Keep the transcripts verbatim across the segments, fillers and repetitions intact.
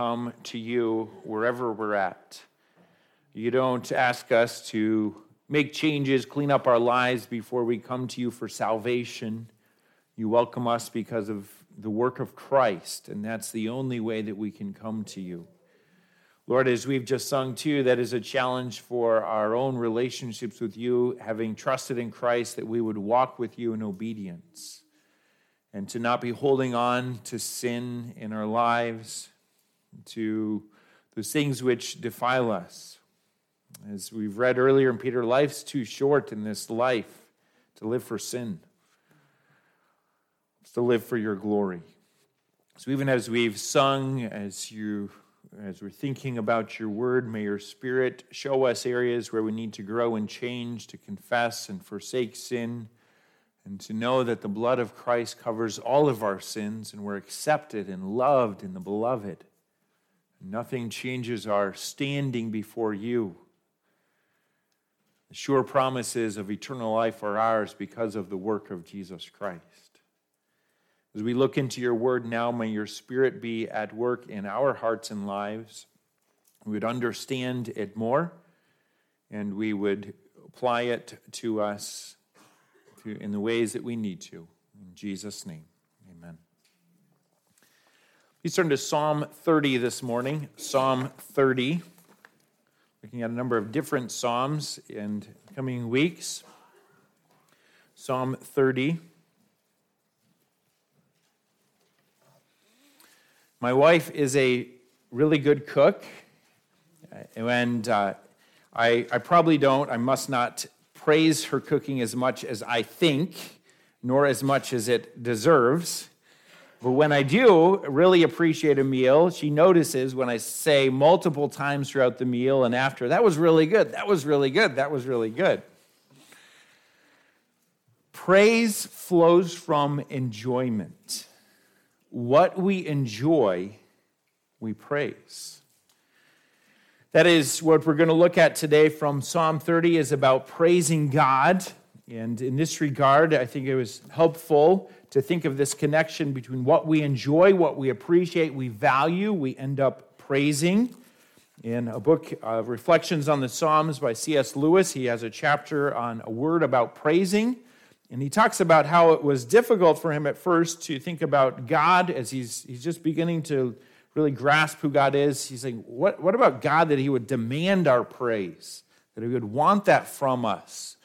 come to you wherever we're at. You don't ask us to make changes, clean up our lives before we come to you for salvation. You welcome us because of the work of Christ, and that's the only way that we can come to you. Lord, as we've just sung too, that is a challenge for our own relationships with you, having trusted in Christ, that we would walk with you in obedience and to not be holding on to sin in our lives, to those things which defile us. As we've read earlier in Peter, life's too short in this life to live for sin, to live for your glory. So even as we've sung, as you, as we're thinking about your word, may your Spirit show us areas where we need to grow and change, to confess and forsake sin, and to know that the blood of Christ covers all of our sins, and we're accepted and loved in the beloved. Nothing changes our standing before you. The sure promises of eternal life are ours because of the work of Jesus Christ. As we look into your word now, may your Spirit be at work in our hearts and lives. We would understand it more, and we would apply it to us in the ways that we need to. In Jesus' name, amen. Please turn to Psalm thirty this morning. Psalm thirty. Looking at a number of different psalms in coming weeks. Psalm thirty. My wife is a really good cook, and uh, I, I probably don't, I must not praise her cooking as much as I think, nor as much as it deserves. But when I do really appreciate a meal, she notices when I say multiple times throughout the meal and after, that was really good, that was really good, that was really good. Praise flows from enjoyment. What we enjoy, we praise. That is what we're going to look at today from Psalm thirty is about praising God. And in this regard, I think it was helpful to think of this connection between what we enjoy, what we appreciate, we value, we end up praising. In a book of Reflections on the Psalms by C S Lewis, he has a chapter on a word about praising. And he talks about how it was difficult for him at first to think about God as he's he's just beginning to really grasp who God is. He's saying, what, what about God that he would demand our praise, that he would want that from us?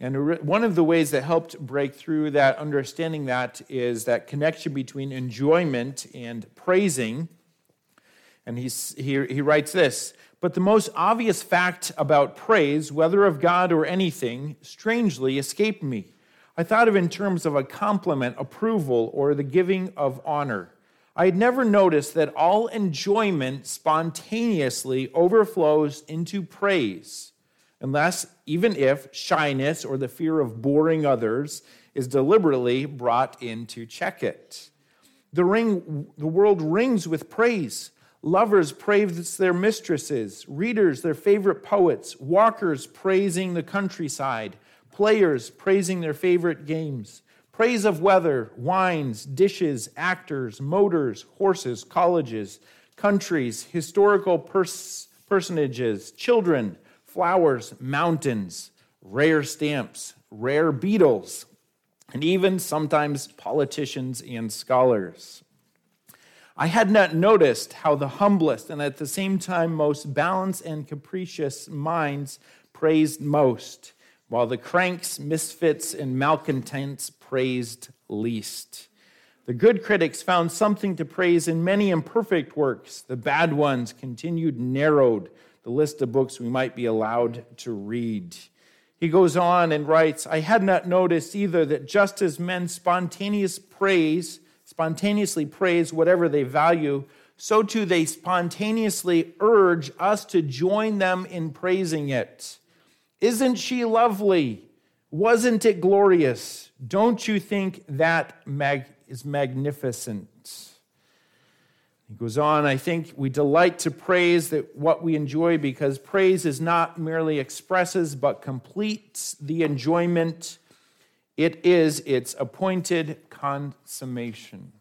And one of the ways that helped break through that, understanding that, is that connection between enjoyment and praising. And he's, he, he writes this, but the most obvious fact about praise, whether of God or anything, strangely escaped me. I thought of it in terms of a compliment, approval, or the giving of honor. I had never noticed that all enjoyment spontaneously overflows into praise, unless, even if, shyness or the fear of boring others is deliberately brought in to check it. The ring, the world rings with praise. Lovers praise their mistresses, readers their favorite poets, walkers praising the countryside, players praising their favorite games, praise of weather, wines, dishes, actors, motors, horses, colleges, countries, historical pers- personages, children, flowers, mountains, rare stamps, rare beetles, and even sometimes politicians and scholars. I had not noticed how the humblest and at the same time most balanced and capricious minds praised most, while the cranks, misfits, and malcontents praised least. The good critics found something to praise in many imperfect works. The bad ones continued narrowed the list of books we might be allowed to read. He goes on and writes, I had not noticed either that just as men spontaneous praise, spontaneously praise whatever they value, so too they spontaneously urge us to join them in praising it. Isn't she lovely? Wasn't it glorious? Don't you think that mag- is magnificent? He goes on, I think we delight to praise that what we enjoy because praise is not merely expresses but completes the enjoyment. It is its appointed consummation.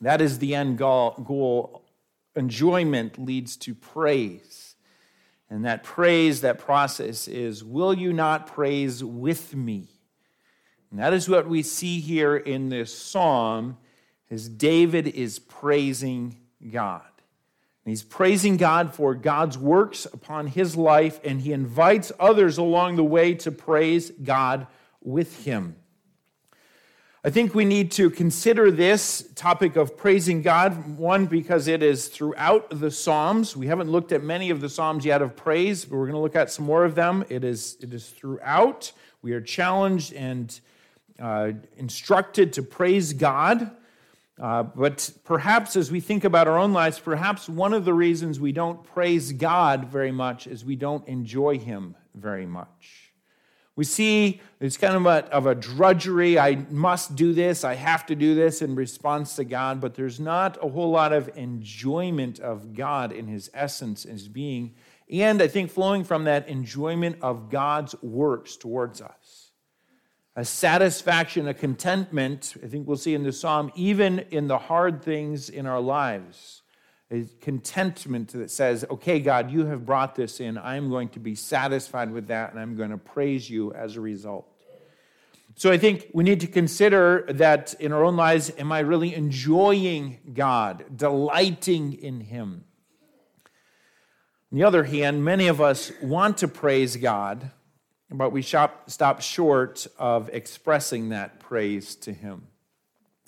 That is the end goal, enjoyment leads to praise. And that praise, that process is, will you not praise with me? And that is what we see here in this psalm, is David is praising God. And he's praising God for God's works upon his life, and he invites others along the way to praise God with him. I think we need to consider this topic of praising God, one, because it is throughout the Psalms. We haven't looked at many of the Psalms yet of praise, but we're going to look at some more of them. It is, it is throughout. We are challenged and uh, instructed to praise God. Uh, but perhaps as we think about our own lives, perhaps one of the reasons we don't praise God very much is we don't enjoy him very much. We see it's kind of a, of a drudgery. I must do this. I have to do this in response to God. But there's not a whole lot of enjoyment of God in his essence, his being. And I think flowing from that enjoyment of God's works towards us. A satisfaction, a contentment, I think we'll see in the psalm, even in the hard things in our lives. A contentment that says, okay, God, you have brought this in. I'm going to be satisfied with that, and I'm going to praise you as a result. So I think we need to consider that in our own lives, am I really enjoying God, delighting in him? On the other hand, many of us want to praise God, but we stop short of expressing that praise to him.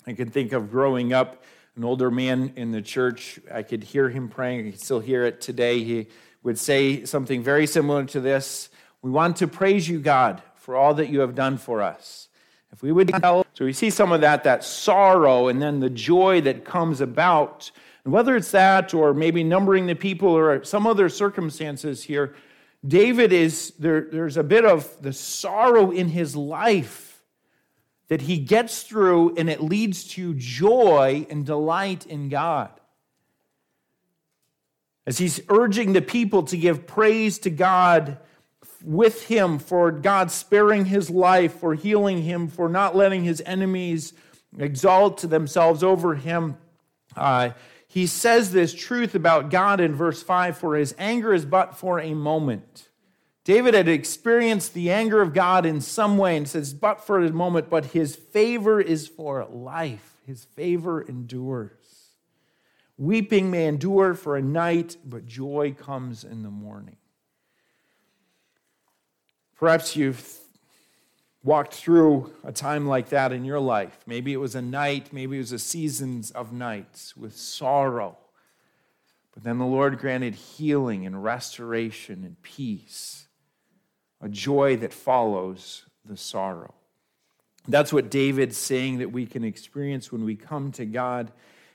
I can think of growing up, an older man in the church, I could hear him praying. I could still hear it today. He would say something very similar to this. We want to praise you, God, for all that you have done for us. If we would tell, so we see some of that, that sorrow and then the joy that comes about. And whether it's that or maybe numbering the people or some other circumstances here, David is, there, there's a bit of the sorrow in his life that he gets through, and it leads to joy and delight in God. As he's urging the people to give praise to God with him for God sparing his life, for healing him, for not letting his enemies exalt themselves over him. Uh, he says this truth about God in verse five, for his anger is but for a moment. David had experienced the anger of God in some way and says, but for a moment, but his favor is for life. His favor endures. Weeping may endure for a night, but joy comes in the morning. Perhaps you've walked through a time like that in your life. Maybe it was a night, maybe it was a seasons of nights with sorrow. But then the Lord granted healing and restoration and peace. A joy that follows the sorrow. That's what David's saying that we can experience when we come to God.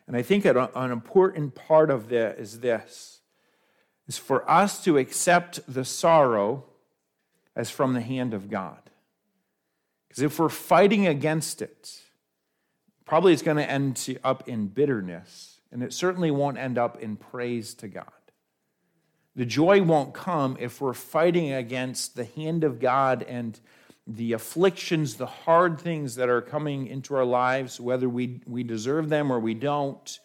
And I think an important part of that is this, is for us to accept the sorrow as from the hand of God. Because if we're fighting against it, probably it's going to end up in bitterness, and it certainly won't end up in praise to God. The joy won't come if we're fighting against the hand of God and the afflictions, the hard things that are coming into our lives, whether we, we deserve them or we don't.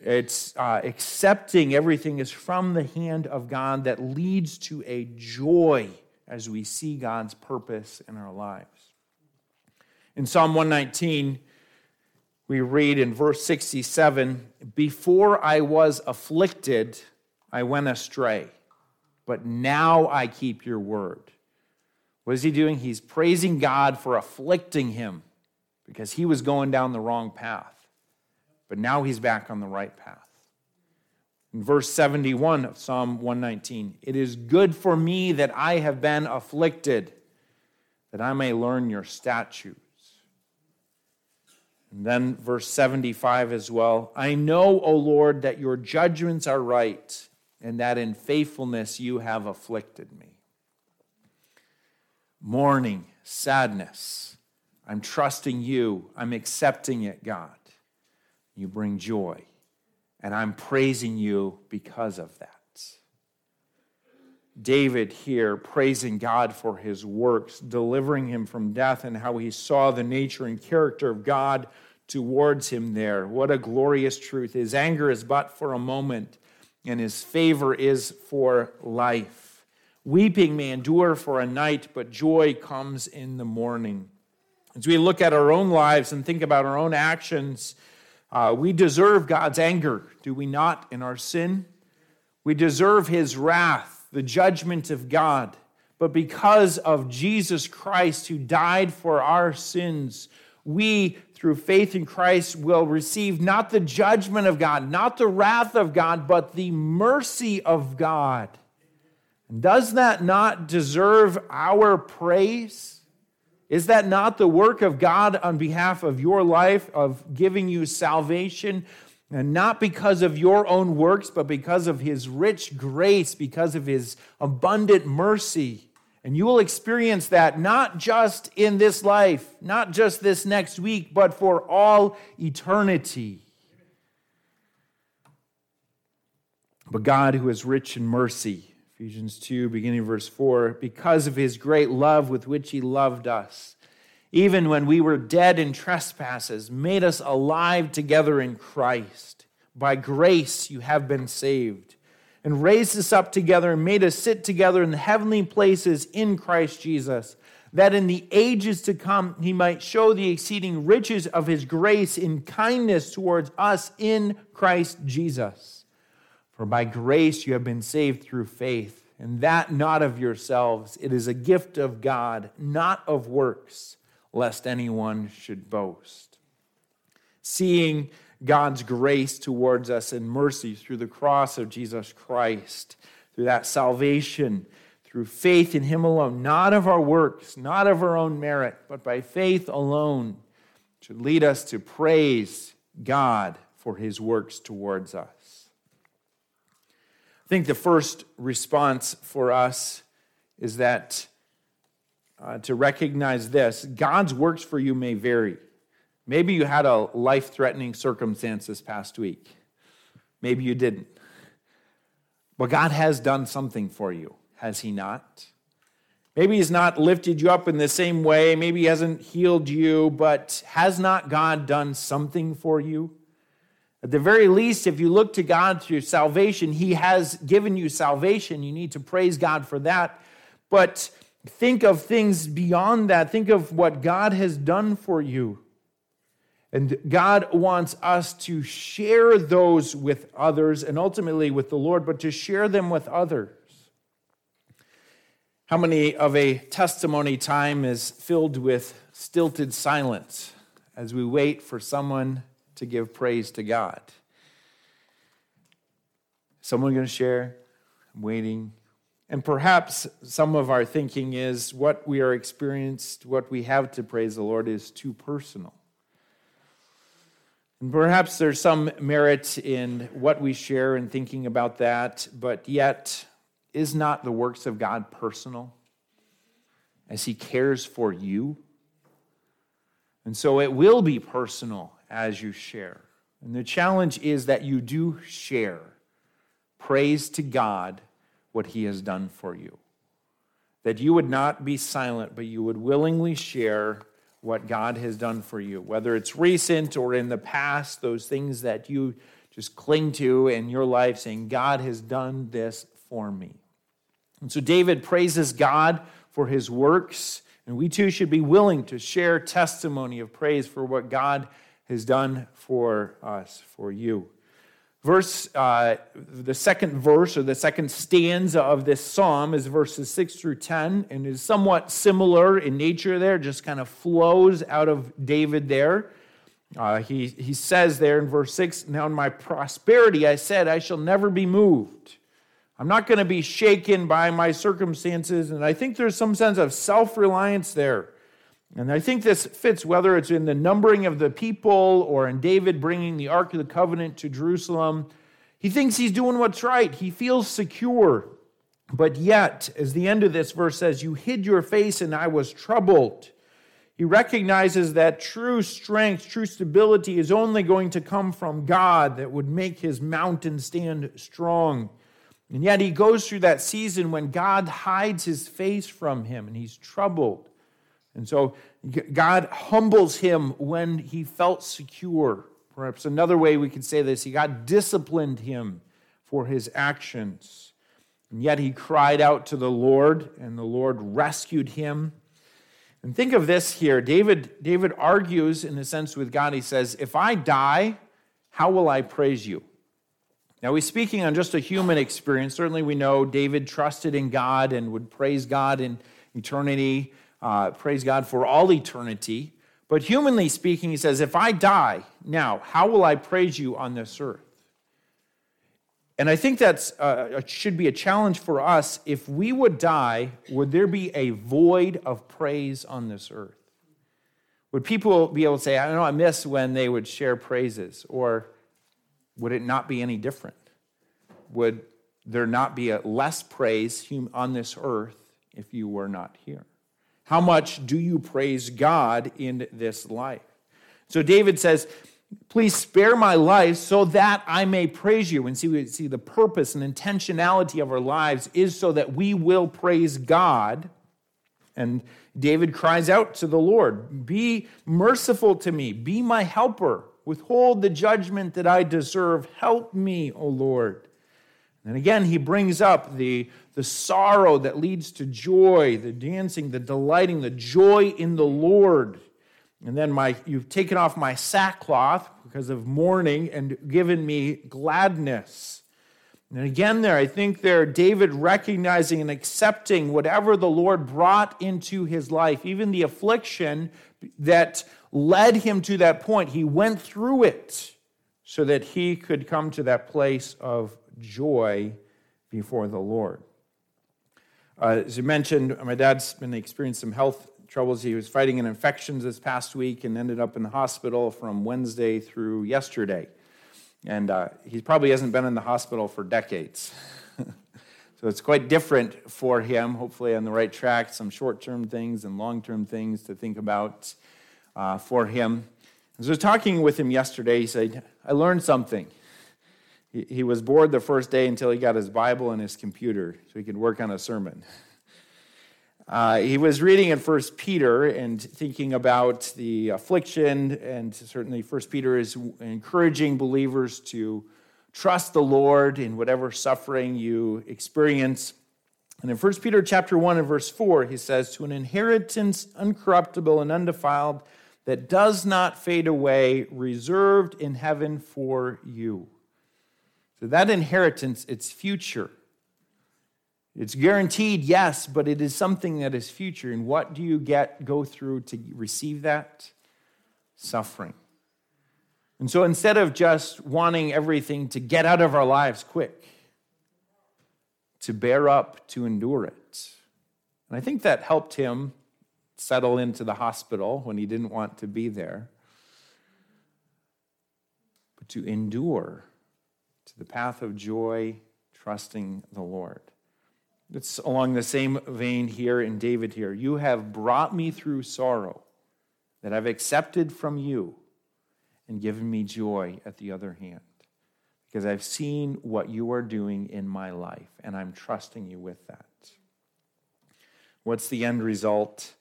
It's uh, accepting everything is from the hand of God that leads to a joy as we see God's purpose in our lives. In Psalm one nineteen, we read in verse sixty-seven, before I was afflicted, I went astray, but now I keep your word. What is he doing? He's praising God for afflicting him because he was going down the wrong path, but now he's back on the right path. In verse seventy-one of Psalm one nineteen, it is good for me that I have been afflicted, that I may learn your statutes. And then verse seventy-five as well, I know, O Lord, that your judgments are right, and that in faithfulness you have afflicted me. Mourning, sadness, I'm trusting you, I'm accepting it, God. You bring joy, and I'm praising you because of that. David here praising God for his works, delivering him from death and how he saw the nature and character of God towards him there. What a glorious truth. His anger is but for a moment, and his favor is for life. Weeping may endure for a night, but joy comes in the morning. As we look at our own lives and think about our own actions, uh, we deserve God's anger, do we not, in our sin? We deserve his wrath, the judgment of God. But because of Jesus Christ, who died for our sins, we, through faith in Christ, will receive not the judgment of God, not the wrath of God, but the mercy of God. And does that not deserve our praise? Is that not the work of God on behalf of your life, of giving you salvation? And not because of your own works, but because of his rich grace, because of his abundant mercy. And you will experience that not just in this life, not just this next week, but for all eternity. But God, who is rich in mercy, Ephesians two, beginning verse four, because of his great love with which he loved us, even when we were dead in trespasses, made us alive together in Christ. By grace you have been saved. And raised us up together and made us sit together in the heavenly places in Christ Jesus, that in the ages to come he might show the exceeding riches of his grace in kindness towards us in Christ Jesus. For by grace you have been saved through faith, and that not of yourselves. It is a gift of God, not of works, lest anyone should boast. Seeing God's grace towards us in mercy through the cross of Jesus Christ, through that salvation, through faith in him alone, not of our works, not of our own merit, but by faith alone, should lead us to praise God for his works towards us. I think the first response for us is that uh, to recognize this, God's works for you may vary. Maybe you had a life-threatening circumstance this past week. Maybe you didn't. But God has done something for you, has he not? Maybe he's not lifted you up in the same way. Maybe he hasn't healed you, but has not God done something for you? At the very least, if you look to God through salvation, he has given you salvation. You need to praise God for that. But think of things beyond that. Think of what God has done for you. And God wants us to share those with others and ultimately with the Lord, but to share them with others. How many of a testimony time is filled with stilted silence as we wait for someone to give praise to God? Someone going to share? I'm waiting. And perhaps some of our thinking is what we are experienced, what we have to praise the Lord is too personal. And perhaps there's some merit in what we share and thinking about that, but yet, is not the works of God personal as he cares for you? And so it will be personal as you share. And the challenge is that you do share praise to God what he has done for you. That you would not be silent, but you would willingly share what God has done for you, whether it's recent or in the past, those things that you just cling to in your life, saying, God has done this for me. And so David praises God for his works, and we too should be willing to share testimony of praise for what God has done for us, for you. Verse, uh, the second verse or the second stanza of this psalm is verses six through ten and is somewhat similar in nature there, just kind of flows out of David there. Uh, he, he says there in verse six, now in my prosperity I said I shall never be moved. I'm not going to be shaken by my circumstances. And I think there's some sense of self-reliance there. And I think this fits whether it's in the numbering of the people or in David bringing the Ark of the Covenant to Jerusalem. He thinks he's doing what's right. He feels secure. But yet, as the end of this verse says, you hid your face and I was troubled. He recognizes that true strength, true stability is only going to come from God that would make his mountain stand strong. And yet he goes through that season when God hides his face from him and he's troubled. And so God humbles him when he felt secure. Perhaps another way we could say this, God disciplined him for his actions. And yet he cried out to the Lord, and the Lord rescued him. And think of this here. David, David argues, in a sense, with God. He says, if I die, how will I praise you? Now, he's speaking on just a human experience. Certainly, we know David trusted in God and would praise God in eternity, uh, praise God for all eternity. But humanly speaking, he says, if I die now, how will I praise you on this earth? And I think that uh, should be a challenge for us. If we would die, would there be a void of praise on this earth? Would people be able to say, I know I miss when they would share praises? Or would it not be any different? Would there not be a less praise on this earth if you were not here? How much do you praise God in this life? So David says, please spare my life so that I may praise you. And see, we see the purpose and intentionality of our lives is so that we will praise God. And David cries out to the Lord, be merciful to me, be my helper, withhold the judgment that I deserve, help me, O Lord. And again, he brings up the, the sorrow that leads to joy, the dancing, the delighting, the joy in the Lord. And then my, you've taken off my sackcloth because of mourning and given me gladness. And again there, I think there, David recognizing and accepting whatever the Lord brought into his life, even the affliction that led him to that point. He went through it so that he could come to that place of joy before the Lord. Uh, as you mentioned, my dad's been experiencing some health troubles. He was fighting an infection this past week and ended up in the hospital from Wednesday through yesterday. And uh, he probably hasn't been in the hospital for decades. So it's quite different for him, hopefully on the right track, some short-term things and long-term things to think about uh, for him. As I was talking with him yesterday, he said, I learned something. He, he was bored the first day until he got his Bible and his computer so he could work on a sermon. Uh, he was reading in First Peter and thinking about the affliction, and certainly First Peter is encouraging believers to trust the Lord in whatever suffering you experience. And in First Peter chapter one and verse four, he says, to an inheritance uncorruptible and undefiled that does not fade away, reserved in heaven for you. So that inheritance, it's future. It's guaranteed, yes, but it is something that is future. And what do you get, go through to receive that? Suffering. And so instead of just wanting everything to get out of our lives quick, to bear up, to endure it. And I think that helped him settle into the hospital when he didn't want to be there. But to endure to the path of joy, trusting the Lord. It's along the same vein here in David here. You have brought me through sorrow that I've accepted from you and given me joy at the other hand, because I've seen what you are doing in my life, and I'm trusting you with that. What's the end result?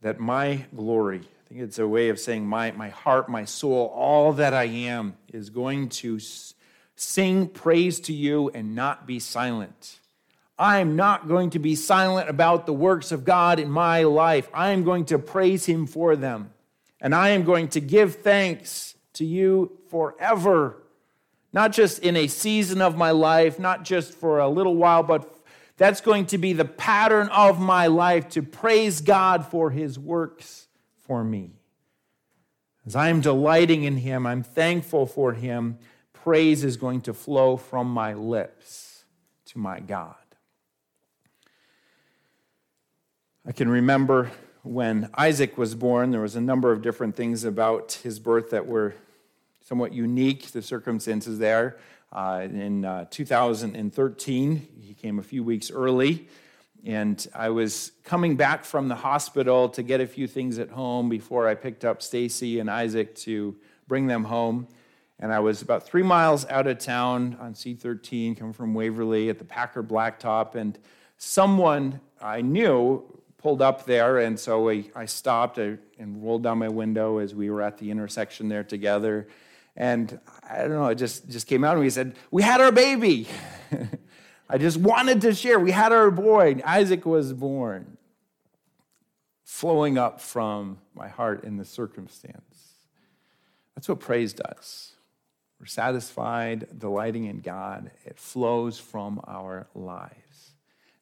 That my glory, I think it's a way of saying my, my heart, my soul, all that I am is going to sing praise to you and not be silent. I'm not going to be silent about the works of God in my life. I am going to praise him for them. And I am going to give thanks to you forever, not just in a season of my life, not just for a little while, but that's going to be the pattern of my life, to praise God for his works for me. As I am delighting in him, I'm thankful for him, praise is going to flow from my lips to my God. I can remember when Isaac was born, there was a number of different things about his birth that were somewhat unique, the circumstances there. Uh, in uh, two thousand thirteen, he came a few weeks early, and I was coming back from the hospital to get a few things at home before I picked up Stacy and Isaac to bring them home. And I was about three miles out of town on C thirteen, coming from Waverly at the Packer Blacktop, and someone I knew pulled up there, and so I, I stopped I, and rolled down my window as we were at the intersection there together. And I don't know, it just, just came out, and we said, we had our baby. I just wanted to share. We had our boy. Isaac was born. Flowing up from my heart in the circumstance. That's what praise does. We're satisfied, delighting in God. It flows from our lives.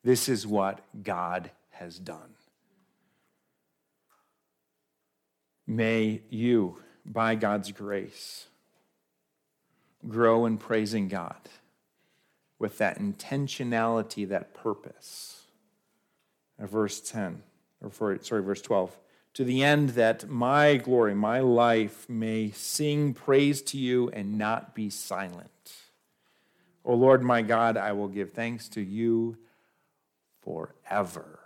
This is what God has done. May you, by God's grace, grow in praising God with that intentionality, that purpose. Verse ten, or for, sorry, verse twelve. To the end that my glory, my life, may sing praise to you and not be silent. O Lord, my God, I will give thanks to you forever.